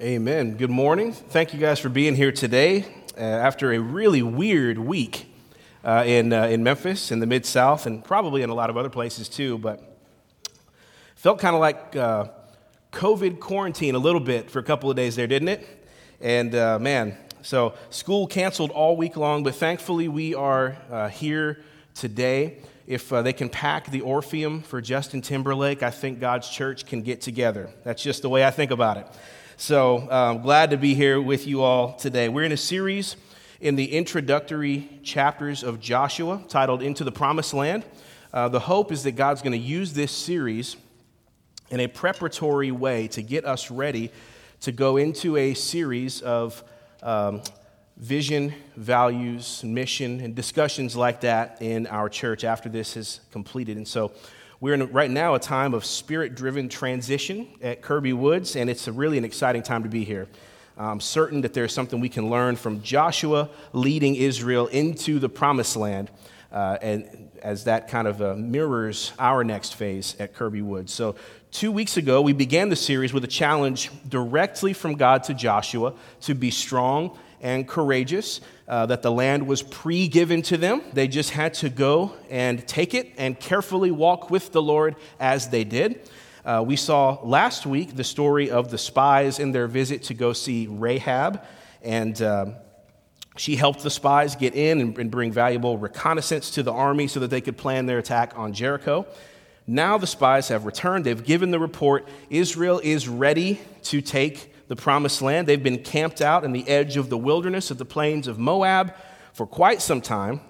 Amen. Good morning. Thank you guys for being here today after a really weird week in Memphis, in the Mid-South, and probably in a lot of other places too, but felt kind of like COVID quarantine a little bit for a couple of days there, didn't it? And so school canceled all week long, but thankfully we are here today. If they can pack the Orpheum for Justin Timberlake, I think God's church can get together. That's just the way I think about it. So I'm glad to be here with you all today. We're in a series in the introductory chapters of Joshua titled Into the Promised Land. The hope is that God's going to use this series in a preparatory way to get us ready to go into a series of vision, values, mission, and discussions like that in our church after this is completed. And so we're in right now a time of spirit-driven transition at Kirby Woods, and it's really an exciting time to be here. I'm certain that there's something we can learn from Joshua leading Israel into the Promised Land, and as that kind of mirrors our next phase at Kirby Woods. So 2 weeks ago, we began the series with a challenge directly from God to Joshua to be strong and courageous, that the land was pre-given to them. They just had to go and take it and carefully walk with the Lord as they did. We saw last week the story of the spies in their visit to go see Rahab, and she helped the spies get in and bring valuable reconnaissance to the army so that they could plan their attack on Jericho. Now the spies have returned. They've given the report. Israel is ready to take the Promised Land. They've been camped out in the edge of the wilderness of the plains of Moab for quite some time.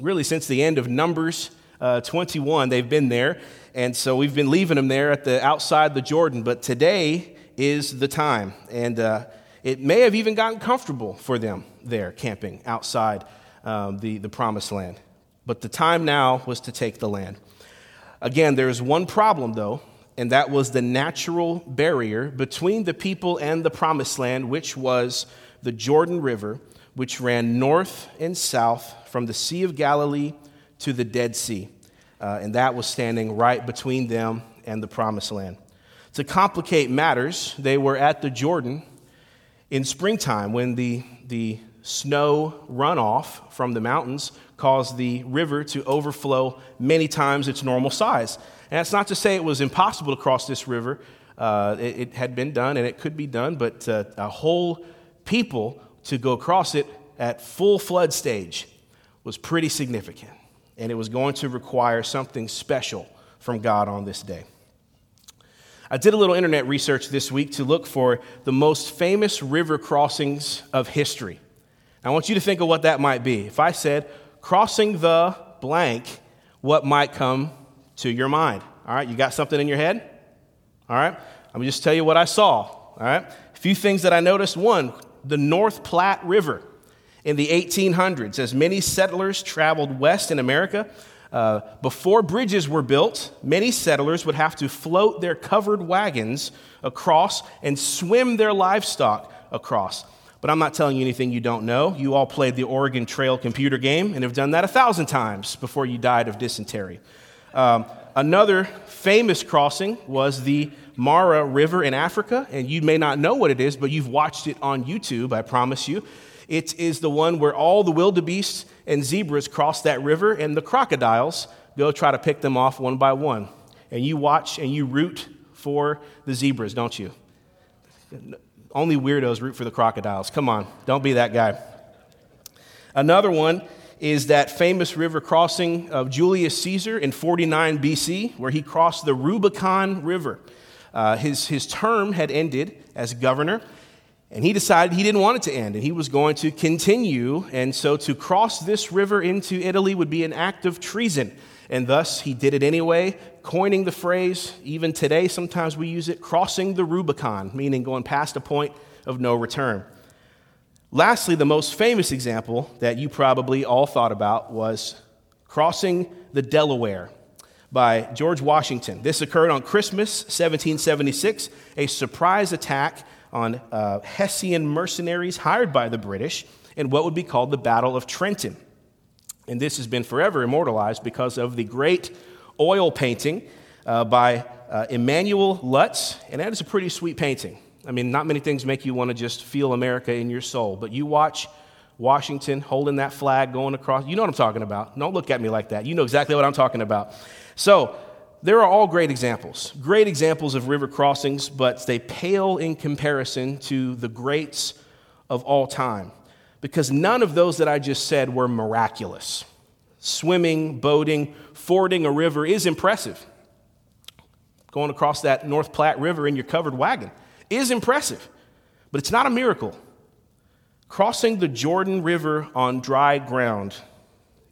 Really, since the end of Numbers 21, they've been there. And so we've been leaving them there at the outside the Jordan. But today is the time. And it may have even gotten comfortable for them there, camping outside the Promised Land. But the time now was to take the land. Again, there is one problem, though, and that was the natural barrier between the people and the Promised Land, which was the Jordan River, which ran north and south from the Sea of Galilee to the Dead Sea. And that was standing right between them and the Promised Land. To complicate matters, they were at the Jordan in springtime when the snow runoff from the mountains caused the river to overflow many times its normal size. And that's not to say it was impossible to cross this river. It had been done, and it could be done, but a whole people to go across it at full flood stage was pretty significant, and it was going to require something special from God on this day. I did a little internet research this week to look for the most famous river crossings of history. I want you to think of what that might be. If I said, crossing the blank, what might come to your mind? All right, you got something in your head? All right, I'm just tell you what I saw. All right, a few things that I noticed. One, the North Platte River in the 1800s. As many settlers traveled west in America, before bridges were built, many settlers would have to float their covered wagons across and swim their livestock across. But I'm not telling you anything you don't know. You all played the Oregon Trail computer game and have done that 1,000 times before you died of dysentery. Another famous crossing was the Mara River in Africa, and you may not know what it is, but you've watched it on YouTube, I promise you. It is the one where all the wildebeests and zebras cross that river, and the crocodiles go try to pick them off one by one. And you watch and you root for the zebras, don't you? Only weirdos root for the crocodiles. Come on, don't be that guy. Another one is that famous river crossing of Julius Caesar in 49 BC, where he crossed the Rubicon River. His term had ended as governor, and he decided he didn't want it to end, and he was going to continue, and so to cross this river into Italy would be an act of treason, and thus he did it anyway, coining the phrase, even today sometimes we use it, crossing the Rubicon, meaning going past a point of no return. Lastly, the most famous example that you probably all thought about was crossing the Delaware by George Washington. This occurred on Christmas 1776, a surprise attack on Hessian mercenaries hired by the British in what would be called the Battle of Trenton. And this has been forever immortalized because of the great oil painting by Emmanuel Lutz, and that is a pretty sweet painting. I mean, not many things make you want to just feel America in your soul, but you watch Washington holding that flag going across. You know what I'm talking about. Don't look at me like that. You know exactly what I'm talking about. So there are all great examples of river crossings, but they pale in comparison to the greats of all time because none of those that I just said were miraculous. Swimming, boating, fording a river is impressive. Going across that North Platte River in your covered wagon is impressive, but it's not a miracle. Crossing the Jordan River on dry ground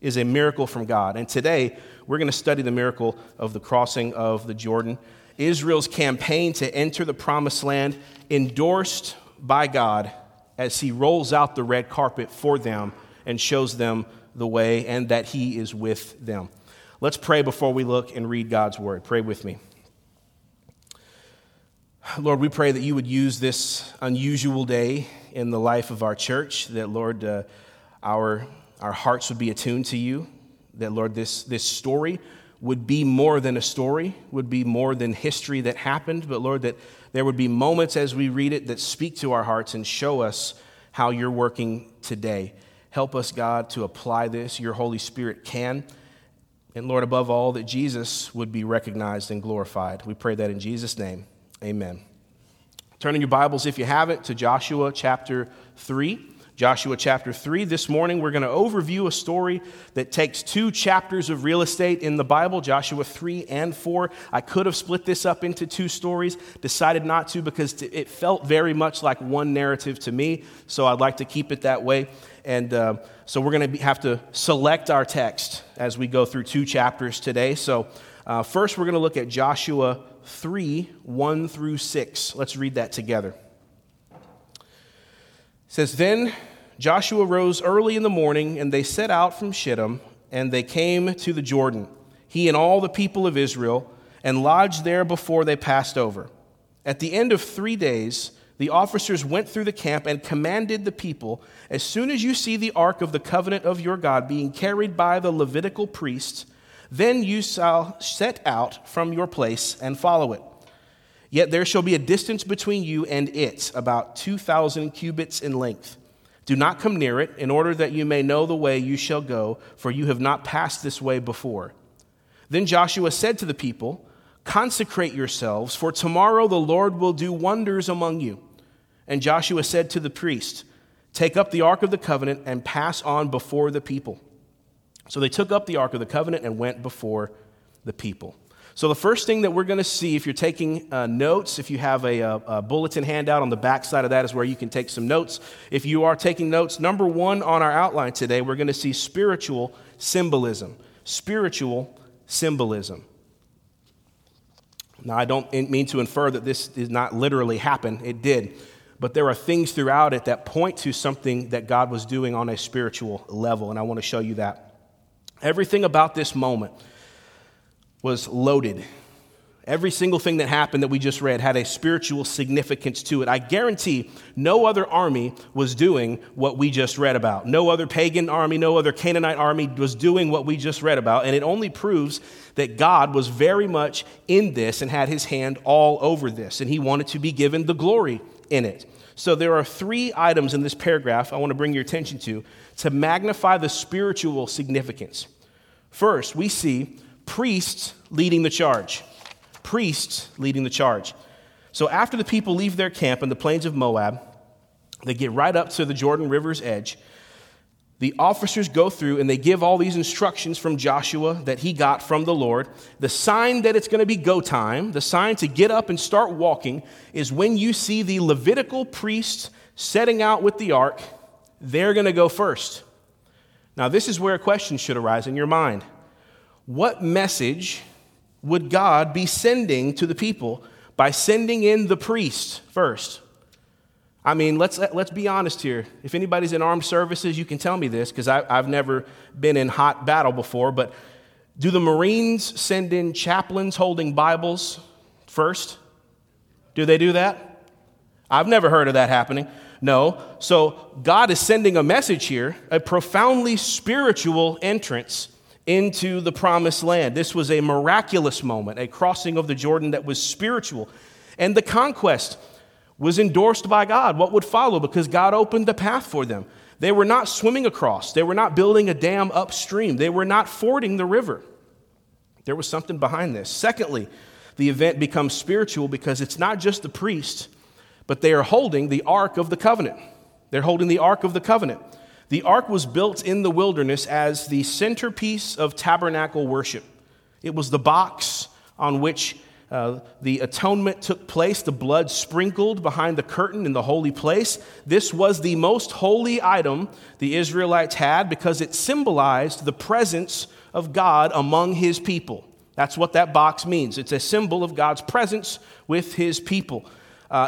is a miracle from God. And today, we're going to study the miracle of the crossing of the Jordan. Israel's campaign to enter the Promised Land, endorsed by God as he rolls out the red carpet for them and shows them the way and that he is with them. Let's pray before we look and read God's word. Pray with me. Lord, we pray that you would use this unusual day in the life of our church, that, Lord, our hearts would be attuned to you, that, Lord, this story would be more than a story, would be more than history that happened, but, Lord, that there would be moments as we read it that speak to our hearts and show us how you're working today. Help us, God, to apply this. Your Holy Spirit can. And, Lord, above all, that Jesus would be recognized and glorified. We pray that in Jesus' name. Amen. Turn in your Bibles, if you haven't, to Joshua chapter 3. Joshua chapter 3. This morning, we're going to overview a story that takes two chapters of real estate in the Bible, Joshua 3 and 4. I could have split this up into two stories, decided not to because it felt very much like one narrative to me, so I'd like to keep it that way. And so we're going to have to select our text as we go through two chapters today. So first, we're going to look at Joshua 3, 1 through 6. Let's read that together. It says, Then Joshua rose early in the morning, and they set out from Shittim, and they came to the Jordan, he and all the people of Israel, and lodged there before they passed over. At the end of 3 days, the officers went through the camp and commanded the people, As soon as you see the ark of the covenant of your God being carried by the Levitical priests, then you shall set out from your place and follow it. Yet there shall be a distance between you and it, about 2,000 cubits in length. Do not come near it, in order that you may know the way you shall go, for you have not passed this way before. Then Joshua said to the people, Consecrate yourselves, for tomorrow the Lord will do wonders among you. And Joshua said to the priest, Take up the ark of the covenant and pass on before the people. So they took up the Ark of the Covenant and went before the people. So the first thing that we're going to see, if you're taking notes, if you have a bulletin handout on the back side of that is where you can take some notes. If you are taking notes, number one on our outline today, we're going to see spiritual symbolism. Spiritual symbolism. Now, I don't mean to infer that this did not literally happen. It did. But there are things throughout it that point to something that God was doing on a spiritual level, and I want to show you that. Everything about this moment was loaded. Every single thing that happened that we just read had a spiritual significance to it. I guarantee no other army was doing what we just read about. No other pagan army, no other Canaanite army was doing what we just read about. And it only proves that God was very much in this and had his hand all over this. And he wanted to be given the glory in it. So there are three items in this paragraph I want to bring your attention to magnify the spiritual significance. First, we see priests leading the charge. Priests leading the charge. So after the people leave their camp in the plains of Moab, they get right up to the Jordan River's edge. The officers go through and they give all these instructions from Joshua that he got from the Lord. The sign that it's going to be go time, the sign to get up and start walking, is when you see the Levitical priests setting out with the ark, they're going to go first. Now, this is where a question should arise in your mind. What message would God be sending to the people by sending in the priests first? I mean, let's be honest here. If anybody's in armed services, you can tell me this, because I've never been in hot battle before, but do the Marines send in chaplains holding Bibles first? Do they do that? I've never heard of that happening. No. So God is sending a message here, a profoundly spiritual entrance into the Promised Land. This was a miraculous moment, a crossing of the Jordan that was spiritual. And the conquest was endorsed by God, what would follow, because God opened the path for them. They were not swimming across. They were not building a dam upstream. They were not fording the river. There was something behind this. Secondly, the event becomes spiritual because it's not just the priest, but they are holding the Ark of the Covenant. They're holding the Ark of the Covenant. The Ark was built in the wilderness as the centerpiece of tabernacle worship. It was the box on which the atonement took place, the blood sprinkled behind the curtain in the holy place. This was the most holy item the Israelites had because it symbolized the presence of God among his people. That's what that box means. It's a symbol of God's presence with his people.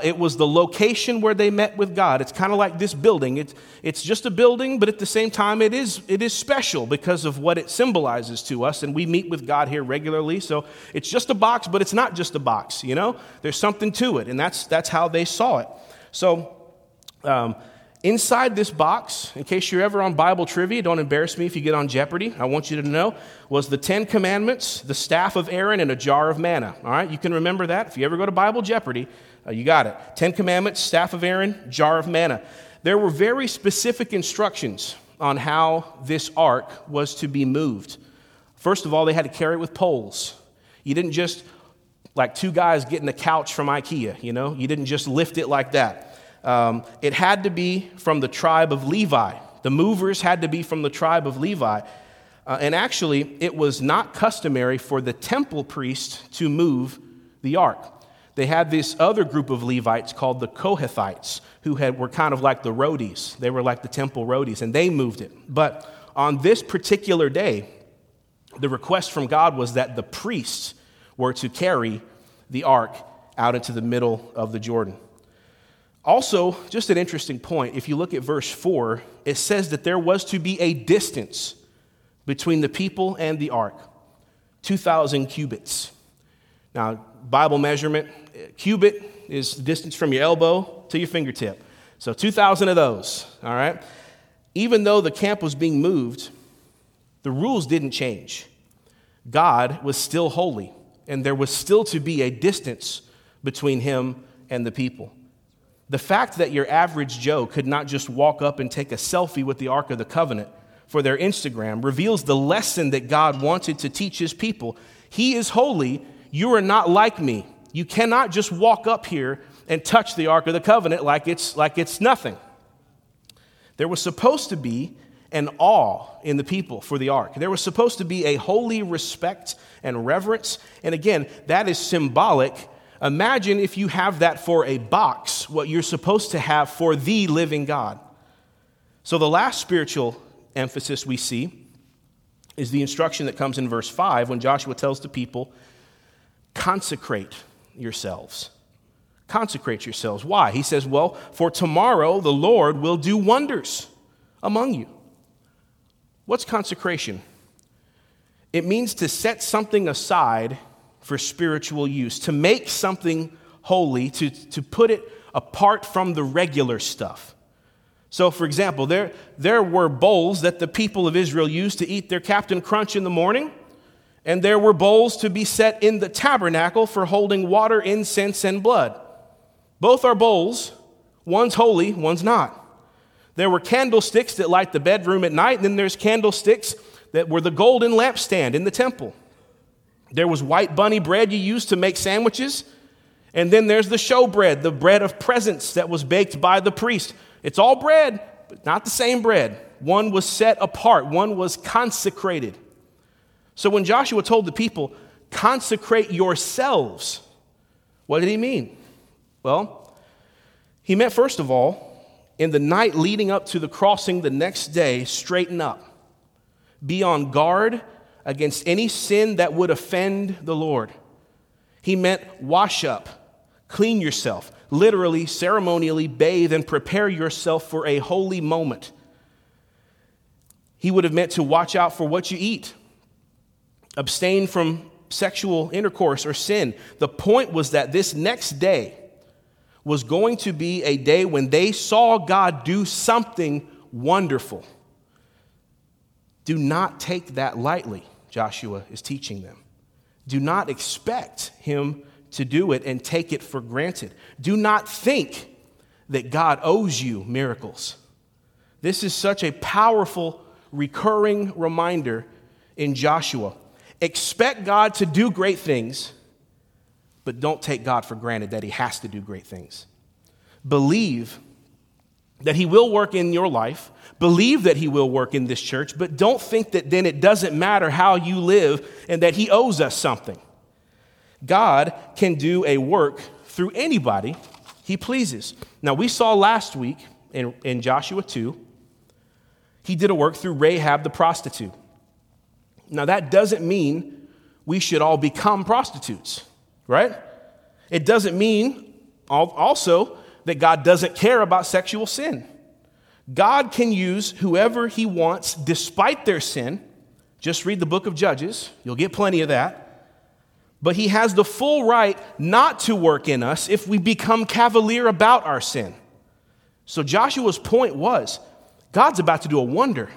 It was the location where they met with God. It's kind of like this building. It's just a building, but at the same time, it is special because of what it symbolizes to us, and we meet with God here regularly. So it's just a box, but it's not just a box, you know? There's something to it, and that's how they saw it. So inside this box, in case you're ever on Bible trivia, don't embarrass me if you get on Jeopardy, I want you to know, was the 10 Commandments, the staff of Aaron, and a jar of manna. All right, you can remember that. If you ever go to Bible Jeopardy, you got it. 10 Commandments, staff of Aaron, jar of manna. There were very specific instructions on how this ark was to be moved. First of all, they had to carry it with poles. You didn't just, like two guys getting a couch from IKEA, you know? You didn't just lift it like that. It had to be from the tribe of Levi. The movers had to be from the tribe of Levi. And actually, it was not customary for the temple priest to move the ark. They had this other group of Levites called the Kohathites, who were kind of like the roadies. They were like the temple roadies, and they moved it. But on this particular day, the request from God was that the priests were to carry the ark out into the middle of the Jordan. Also, just an interesting point, if you look at verse 4, it says that there was to be a distance between the people and the ark, 2,000 cubits. Now, Bible measurement, cubit is distance from your elbow to your fingertip. So 2,000 of those, all right? Even though the camp was being moved, the rules didn't change. God was still holy, and there was still to be a distance between him and the people. The fact that your average Joe could not just walk up and take a selfie with the Ark of the Covenant for their Instagram reveals the lesson that God wanted to teach his people. He is holy. You are not like me. You cannot just walk up here and touch the Ark of the Covenant like it's nothing. There was supposed to be an awe in the people for the Ark. There was supposed to be a holy respect and reverence. And again, that is symbolic. Imagine if you have that for a box, what you're supposed to have for the living God. So the last spiritual emphasis we see is the instruction that comes in verse 5 when Joshua tells the people, consecrate yourselves. Consecrate yourselves. Why? He says, well, for tomorrow the Lord will do wonders among you. What's consecration? It means to set something aside for spiritual use, to make something holy, to put it apart from the regular stuff. So, for example, there were bowls that the people of Israel used to eat their Captain Crunch in the morning. And there were bowls to be set in the tabernacle for holding water, incense, and blood. Both are bowls. One's holy, one's not. There were candlesticks that light the bedroom at night, and then there's candlesticks that were the golden lampstand in the temple. There was white bunny bread you used to make sandwiches, and then there's the show bread, the bread of presents that was baked by the priest. It's all bread, but not the same bread. One was set apart. One was consecrated. So when Joshua told the people, consecrate yourselves, what did he mean? Well, he meant, first of all, in the night leading up to the crossing the next day, straighten up. Be on guard against any sin that would offend the Lord. He meant wash up, clean yourself, literally, ceremonially bathe and prepare yourself for a holy moment. He would have meant to watch out for what you eat. Abstain from sexual intercourse or sin. The point was that this next day was going to be a day when they saw God do something wonderful. Do not take that lightly, Joshua is teaching them. Do not expect him to do it and take it for granted. Do not think that God owes you miracles. This is such a powerful, recurring reminder in Joshua. Expect God to do great things, but don't take God for granted that he has to do great things. Believe that he will work in your life. Believe that he will work in this church, but don't think that then it doesn't matter how you live and that he owes us something. God can do a work through anybody he pleases. Now, we saw last week in Joshua 2, he did a work through Rahab the prostitute. Now, that doesn't mean we should all become prostitutes, right? It doesn't mean also that God doesn't care about sexual sin. God can use whoever he wants despite their sin. Just read the book of Judges. You'll get plenty of that. But he has the full right not to work in us if we become cavalier about our sin. So Joshua's point was, God's about to do a wonder.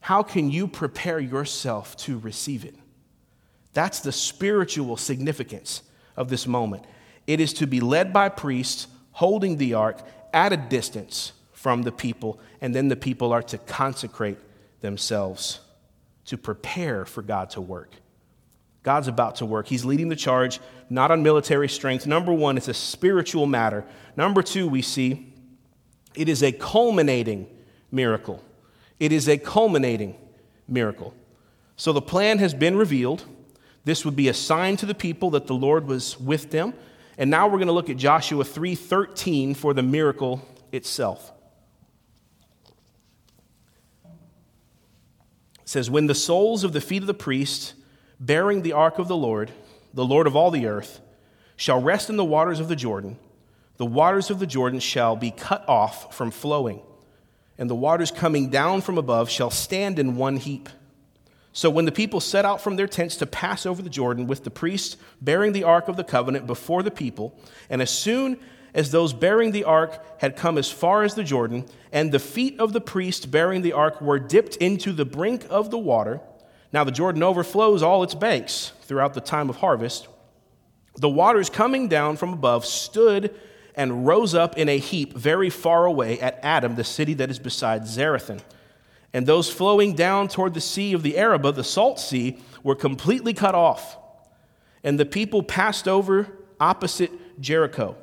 How can you prepare yourself to receive it? That's the spiritual significance of this moment. It is to be led by priests holding the ark at a distance from the people, and then the people are to consecrate themselves to prepare for God to work. God's about to work. He's leading the charge, not on military strength. Number one, it's a spiritual matter. Number two, we see it is a culminating miracle. It is a culminating miracle. So the plan has been revealed. This would be a sign to the people that the Lord was with them. And now we're going to look at Joshua 3:13 for the miracle itself. It says, "When the soles of the feet of the priests bearing the ark of the Lord of all the earth, shall rest in the waters of the waters of the Jordan shall be cut off from flowing, and the waters coming down from above shall stand in one heap. So when the people set out from their tents to pass over the Jordan with the priests bearing the ark of the covenant before the people, and as soon as those bearing the ark had come as far as the Jordan, and the feet of the priests bearing the ark were dipped into the brink of the water, now the Jordan overflows all its banks throughout the time of harvest, the waters coming down from above stood and rose up in a heap very far away at Adam, the city that is beside Zarethan. And those flowing down toward the Sea of the Arabah, the Salt Sea, were completely cut off. And the people passed over opposite Jericho.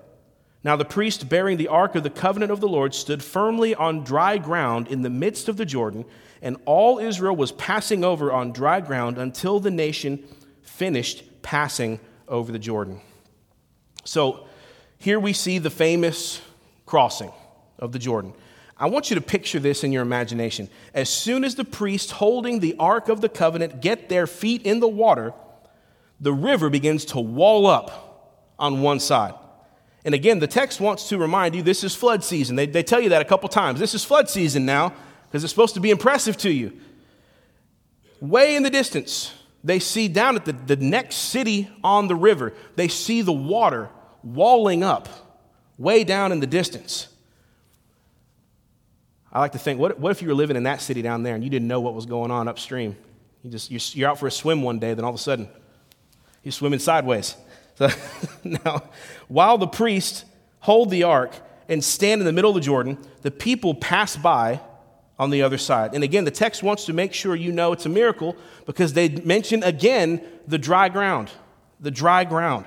Now the priest bearing the ark of the covenant of the Lord stood firmly on dry ground in the midst of the Jordan, and all Israel was passing over on dry ground until the nation finished passing over the Jordan." So here we see the famous crossing of the Jordan. I want you to picture this in your imagination. As soon as the priests holding the Ark of the Covenant get their feet in the water, the river begins to wall up on one side. And again, the text wants to remind you this is flood season. They tell you that a couple times. This is flood season now because it's supposed to be impressive to you. Way in the distance, they see down at the next city on the river, they see the water walling up way down in the distance. I like to think, what if you were living in that city down there and you didn't know what was going on upstream? You're out for a swim one day, then all of a sudden, you're swimming sideways. So, now, while the priests hold the ark and stand in the middle of the Jordan, the people pass by on the other side. And again, the text wants to make sure you know it's a miracle because they mention again the dry ground, the dry ground.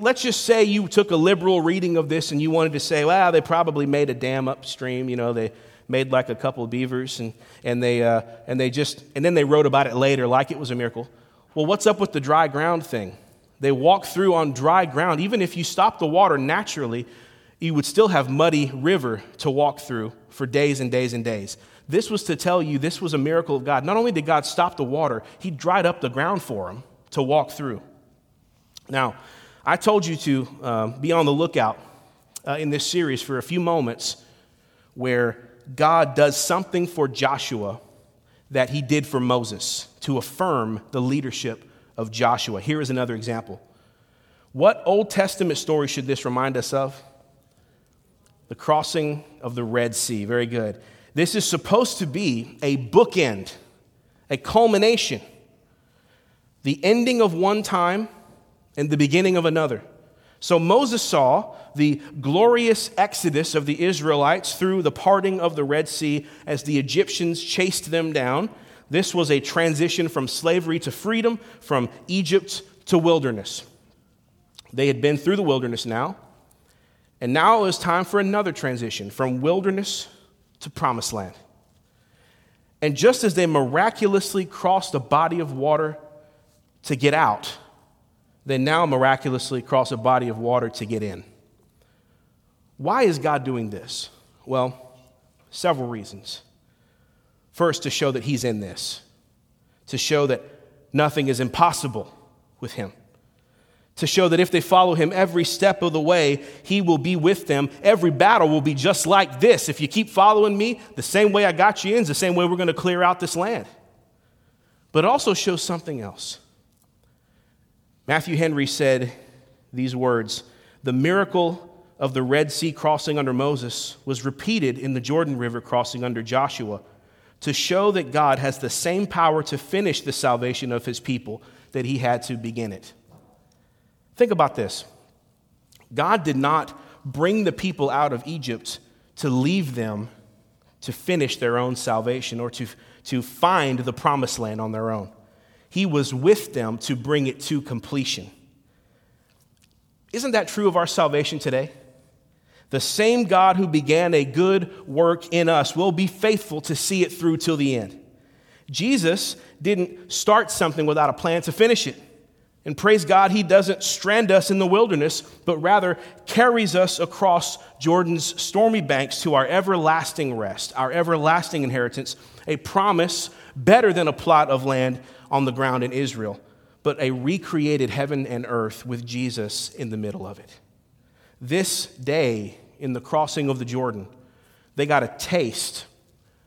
Let's just say you took a liberal reading of this and you wanted to say, well, they probably made a dam upstream. You know, they made like a couple of beavers and then they wrote about it later like it was a miracle. Well, what's up with the dry ground thing? They walk through on dry ground. Even if you stop the water naturally, you would still have muddy river to walk through for days and days and days. This was to tell you this was a miracle of God. Not only did God stop the water, he dried up the ground for them to walk through. Now, I told you to be on the lookout in this series for a few moments where God does something for Joshua that he did for Moses to affirm the leadership of Joshua. Here is another example. What Old Testament story should this remind us of? The crossing of the Red Sea. Very good. This is supposed to be a bookend, a culmination. The ending of one time and the beginning of another. So Moses saw the glorious exodus of the Israelites through the parting of the Red Sea as the Egyptians chased them down. This was a transition from slavery to freedom, from Egypt to wilderness. They had been through the wilderness now, and now it was time for another transition, from wilderness to promised land. And just as they miraculously crossed a body of water to get out, they now miraculously cross a body of water to get in. Why is God doing this? Well, several reasons. First, to show that he's in this, to show that nothing is impossible with him, to show that if they follow him every step of the way, he will be with them. Every battle will be just like this. If you keep following me, the same way I got you in is the same way we're going to clear out this land. But it also shows something else. Matthew Henry said these words, "The miracle of the Red Sea crossing under Moses was repeated in the Jordan River crossing under Joshua to show that God has the same power to finish the salvation of his people that he had to begin it." Think about this. God did not bring the people out of Egypt to leave them to finish their own salvation or to find the promised land on their own. He was with them to bring it to completion. Isn't that true of our salvation today? The same God who began a good work in us will be faithful to see it through till the end. Jesus didn't start something without a plan to finish it. And praise God, he doesn't strand us in the wilderness, but rather carries us across Jordan's stormy banks to our everlasting rest, our everlasting inheritance, a promise better than a plot of land on the ground in Israel, but a recreated heaven and earth with Jesus in the middle of it. This day, in the crossing of the Jordan, they got a taste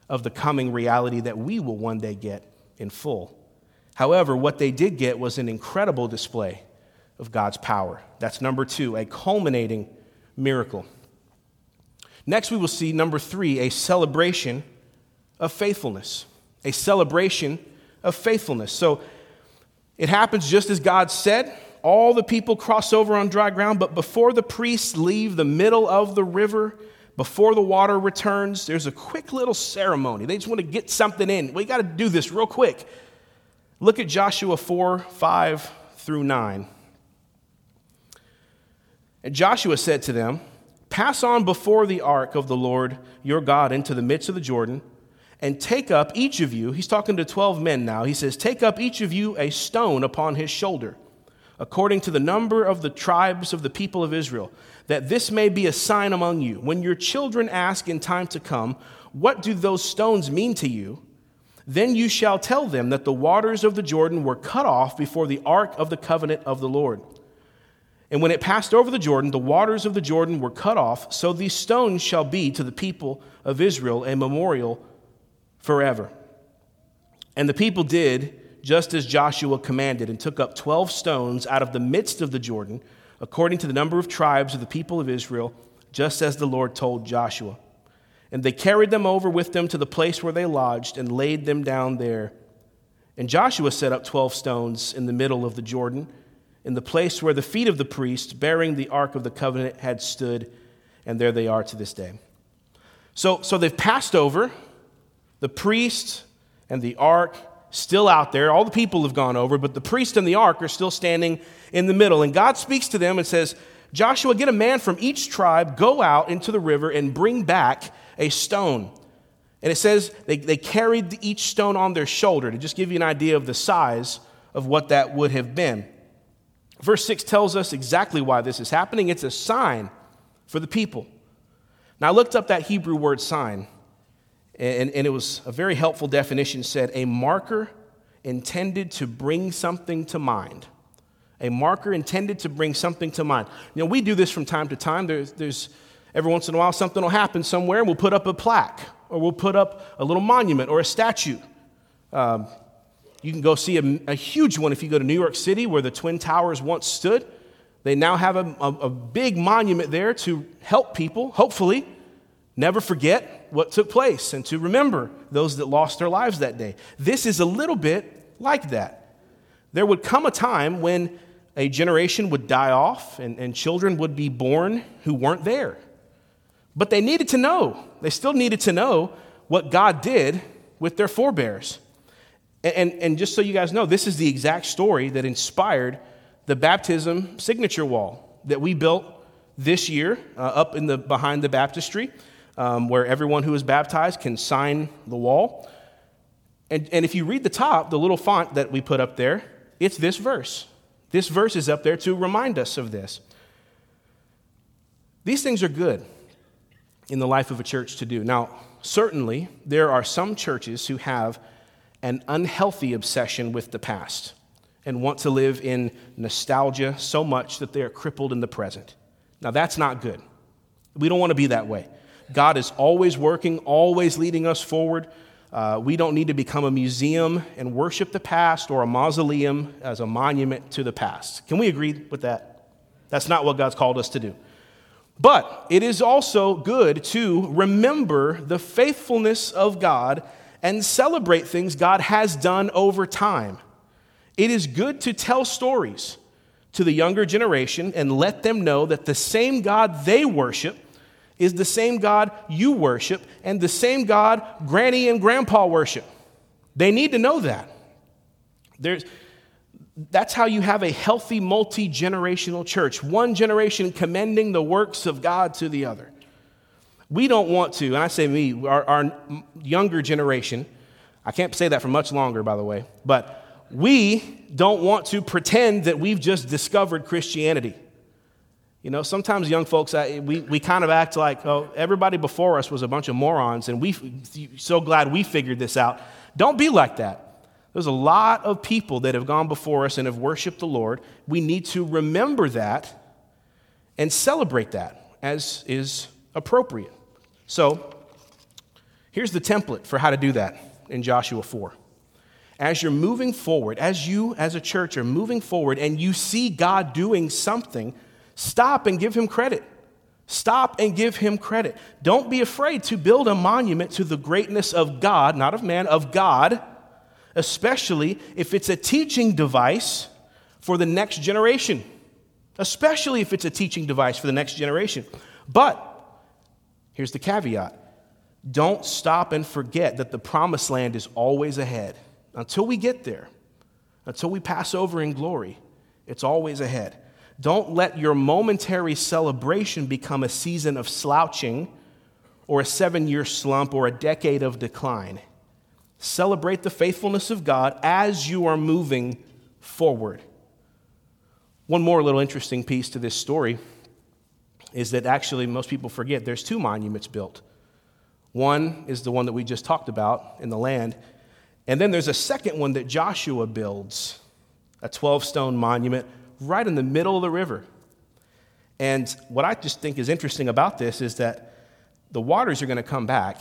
of the coming reality that we will one day get in full. However, what they did get was an incredible display of God's power. That's number two, a culminating miracle. Next, we will see number three, a celebration of faithfulness. A celebration of faithfulness. So it happens just as God said. All the people cross over on dry ground, but before the priests leave the middle of the river, before the water returns, there's a quick little ceremony. They just want to get something in. We got to do this real quick. Look at Joshua 4, 5 through 9. And Joshua said to them, "Pass on before the ark of the Lord your God into the midst of the Jordan, and take up each of you," he's talking to 12 men now, he says, "take up each of you a stone upon his shoulder, according to the number of the tribes of the people of Israel, that this may be a sign among you. When your children ask in time to come, 'What do those stones mean to you?' then you shall tell them that the waters of the Jordan were cut off before the ark of the covenant of the Lord. And when it passed over the Jordan, the waters of the Jordan were cut off, so these stones shall be to the people of Israel a memorial forever." And the people did just as Joshua commanded and took up 12 stones out of the midst of the Jordan, according to the number of tribes of the people of Israel, just as the Lord told Joshua. And they carried them over with them to the place where they lodged and laid them down there. And Joshua set up 12 stones in the middle of the Jordan, in the place where the feet of the priests bearing the Ark of the Covenant had stood, and there they are to this day. So they've passed over, the priest and the Ark still out there. All the people have gone over, but the priest and the Ark are still standing in the middle. And God speaks to them and says, "Joshua, get a man from each tribe, go out into the river and bring back a stone." And it says they carried each stone on their shoulder, to just give you an idea of the size of what that would have been. Verse 6 tells us exactly why this is happening. It's a sign for the people. Now I looked up that Hebrew word sign, and it was a very helpful definition. It said, "A marker intended to bring something to mind." A marker intended to bring something to mind. You know, we do this from time to time. There's every once in a while, something will happen somewhere, and we'll put up a plaque, or we'll put up a little monument or a statue. You can go see a huge one if you go to New York City, where the Twin Towers once stood. They now have a big monument there to help people, hopefully, never forget what took place and to remember those that lost their lives that day. This is a little bit like that. There would come a time when a generation would die off and children would be born who weren't there. But they needed to know. They still needed to know what God did with their forebears. And just so you guys know, this is the exact story that inspired the baptism signature wall that we built this year up in the behind the baptistry, where everyone who is baptized can sign the wall. And if you read the top, the little font that we put up there, it's this verse. This verse is up there to remind us of this. These things are good in the life of a church to do. Now, certainly, there are some churches who have an unhealthy obsession with the past and want to live in nostalgia so much that they are crippled in the present. Now, that's not good. We don't want to be that way. God is always working, always leading us forward. We don't need to become a museum and worship the past or a mausoleum as a monument to the past. Can we agree with that? That's not what God's called us to do. But it is also good to remember the faithfulness of God and celebrate things God has done over time. It is good to tell stories to the younger generation and let them know that the same God they worship is the same God you worship and the same God Granny and Grandpa worship. They need to know that. That's how you have a healthy multi-generational church, one generation commending the works of God to the other. We don't want to, and I say me, our younger generation, I can't say that for much longer, by the way, but we don't want to pretend that we've just discovered Christianity. You know, sometimes young folks, we kind of act like, oh, everybody before us was a bunch of morons, and we're so glad we figured this out. Don't be like that. There's a lot of people that have gone before us and have worshiped the Lord. We need to remember that and celebrate that as is appropriate. So here's the template for how to do that in Joshua 4. As you're moving forward, as you as a church are moving forward and you see God doing something, stop and give him credit. Stop and give him credit. Don't be afraid to build a monument to the greatness of God, not of man, of God, especially if it's a teaching device for the next generation. Especially if it's a teaching device for the next generation. But here's the caveat. Don't stop and forget that the promised land is always ahead. Until we get there, until we pass over in glory, it's always ahead. Don't let your momentary celebration become a season of slouching or a 7-year slump or a decade of decline. Celebrate the faithfulness of God as you are moving forward. One more little interesting piece to this story is that actually most people forget there's two monuments built. One is the one that we just talked about in the land, and then there's a second one that Joshua builds, a 12-stone monument right in the middle of the river. And what I just think is interesting about this is that the waters are going to come back.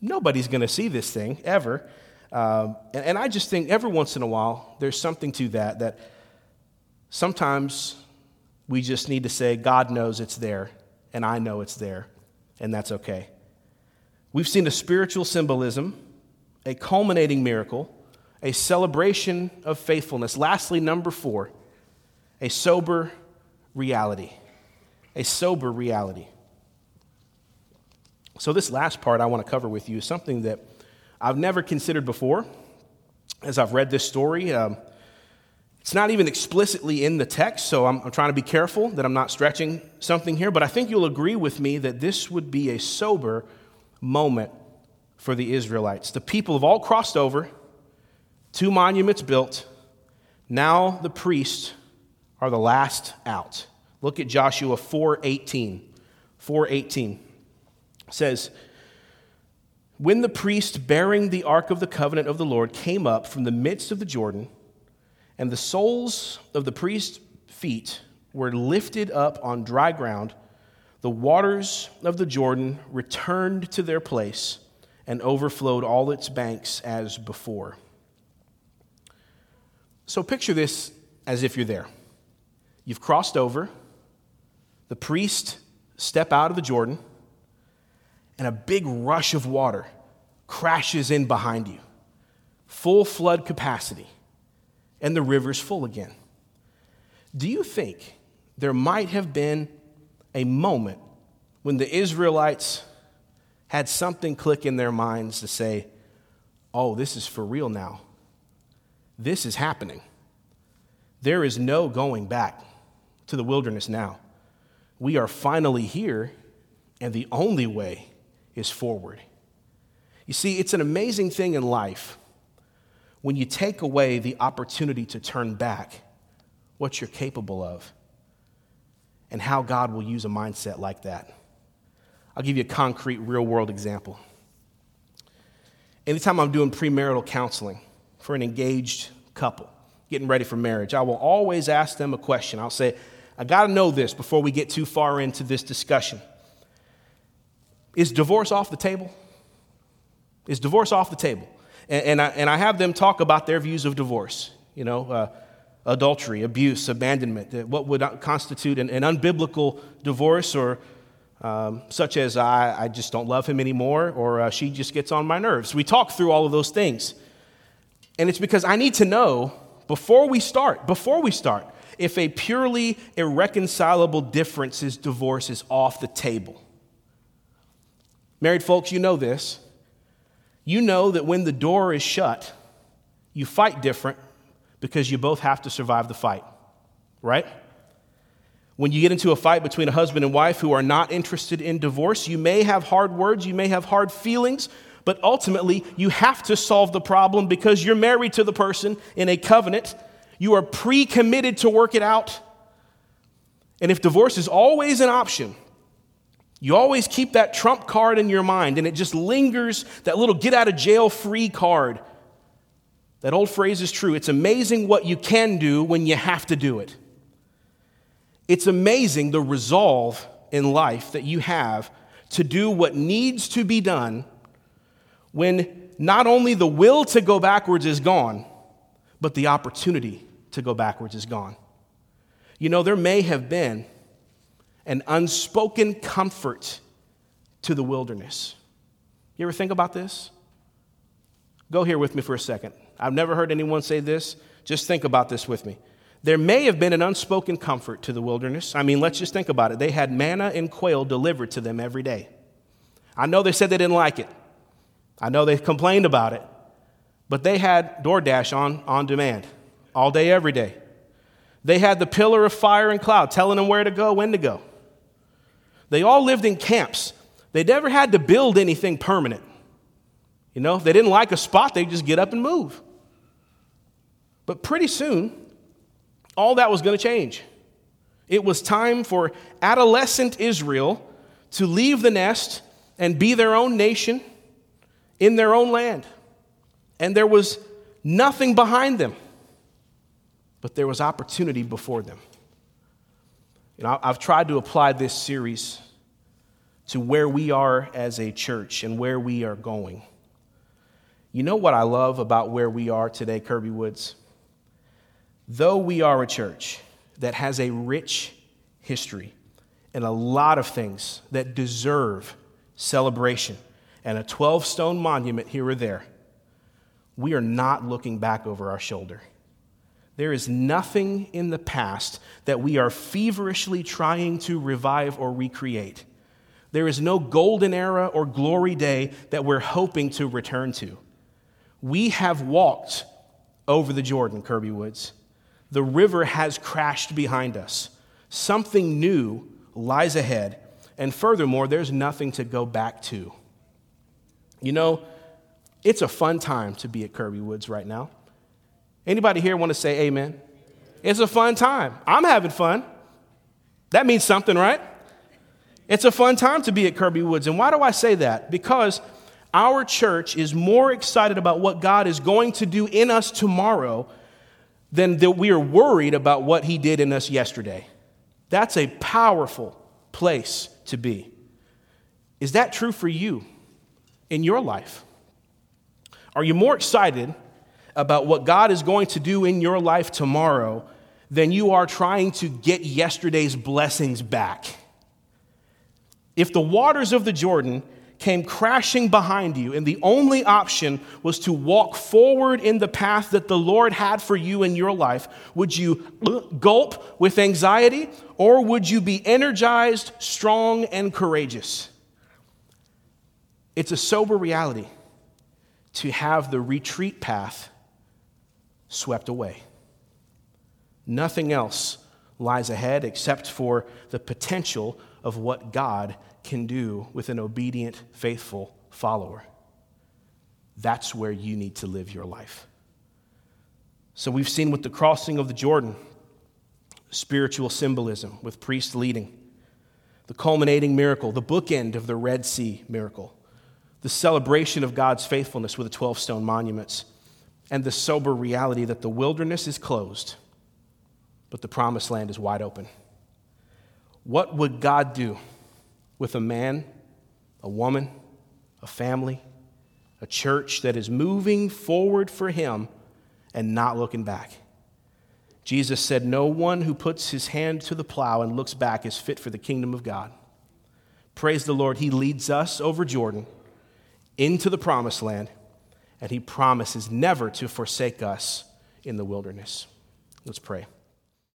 Nobody's going to see this thing ever. And I just think every once in a while there's something to that sometimes we just need to say, God knows it's there, and I know it's there, and that's okay. We've seen a spiritual symbolism, a culminating miracle, a celebration of faithfulness. Lastly, number 4, a sober reality. A sober reality. So this last part I want to cover with you is something that I've never considered before as I've read this story. It's not even explicitly in the text, so I'm trying to be careful that I'm not stretching something here, but I think you'll agree with me that this would be a sober moment for the Israelites. The people have all crossed over, 2 monuments built, now the priests are the last out. Look at Joshua 4:18. 4:18 says, "When the priest bearing the ark of the covenant of the Lord came up from the midst of the Jordan, and the soles of the priest's feet were lifted up on dry ground, the waters of the Jordan returned to their place and overflowed all its banks as before." So picture this as if you're there. You've crossed over, the priest step out of the Jordan, and a big rush of water crashes in behind you, full flood capacity. And the river's full again. Do you think there might have been a moment when the Israelites had something click in their minds to say, oh, this is for real now. This is happening. There is no going back to the wilderness now. We are finally here, and the only way is forward. You see, it's an amazing thing in life when you take away the opportunity to turn back, what you're capable of, and how God will use a mindset like that. I'll give you a concrete, real-world example. Anytime I'm doing premarital counseling for an engaged couple, getting ready for marriage, I will always ask them a question. I'll say, I got to know this before we get too far into this discussion. Is divorce off the table? Is divorce off the table? And I have them talk about their views of divorce, you know, adultery, abuse, abandonment, what would constitute an unbiblical divorce, or such as I just don't love him anymore, or she just gets on my nerves. We talk through all of those things. And it's because I need to know before we start, if a purely irreconcilable difference is divorce is off the table. Married folks, you know this. You know that when the door is shut, you fight different because you both have to survive the fight, right? When you get into a fight between a husband and wife who are not interested in divorce, you may have hard words, you may have hard feelings, but ultimately you have to solve the problem because you're married to the person in a covenant. You are pre-committed to work it out. And if divorce is always an option, you always keep that trump card in your mind, and it just lingers, that little get-out-of-jail-free card. That old phrase is true. It's amazing what you can do when you have to do it. It's amazing the resolve in life that you have to do what needs to be done when not only the will to go backwards is gone, but the opportunity to go backwards is gone. You know, there may have been an unspoken comfort to the wilderness. You ever think about this? Go here with me for a second. I've never heard anyone say this. Just think about this with me. There may have been an unspoken comfort to the wilderness. I mean, let's just think about it. They had manna and quail delivered to them every day. I know they said they didn't like it. I know they complained about it. But they had DoorDash on demand all day, every day. They had the pillar of fire and cloud telling them where to go, when to go. They all lived in camps. They never had to build anything permanent. You know, if they didn't like a spot, they'd just get up and move. But pretty soon, all that was going to change. It was time for adolescent Israel to leave the nest and be their own nation in their own land. And there was nothing behind them. But there was opportunity before them. You know, I've tried to apply this series to where we are as a church and where we are going. You know what I love about where we are today, Kirby Woods? Though we are a church that has a rich history and a lot of things that deserve celebration and a 12-stone monument here or there, we are not looking back over our shoulder. There is nothing in the past that we are feverishly trying to revive or recreate. There is no golden era or glory day that we're hoping to return to. We have walked over the Jordan, Kirby Woods. The river has crashed behind us. Something new lies ahead. And furthermore, there's nothing to go back to. You know, it's a fun time to be at Kirby Woods right now. Anybody here want to say amen? It's a fun time. I'm having fun. That means something, right? It's a fun time to be at Kirby Woods. And why do I say that? Because our church is more excited about what God is going to do in us tomorrow than that we are worried about what he did in us yesterday. That's a powerful place to be. Is that true for you in your life? Are you more excited about what God is going to do in your life tomorrow than you are trying to get yesterday's blessings back? If the waters of the Jordan came crashing behind you, and the only option was to walk forward in the path that the Lord had for you in your life, would you gulp with anxiety, or would you be energized, strong, and courageous? It's a sober reality to have the retreat path swept away. Nothing else lies ahead except for the potential of what God can do with an obedient, faithful follower. That's where you need to live your life. So we've seen with the crossing of the Jordan, spiritual symbolism with priests leading, the culminating miracle, the bookend of the Red Sea miracle, the celebration of God's faithfulness with the 12 stone monuments, and the sober reality that the wilderness is closed, but the promised land is wide open. What would God do with a man, a woman, a family, a church that is moving forward for him and not looking back? Jesus said, "No one who puts his hand to the plow and looks back is fit for the kingdom of God." Praise the Lord, he leads us over Jordan into the promised land, and he promises never to forsake us in the wilderness. Let's pray.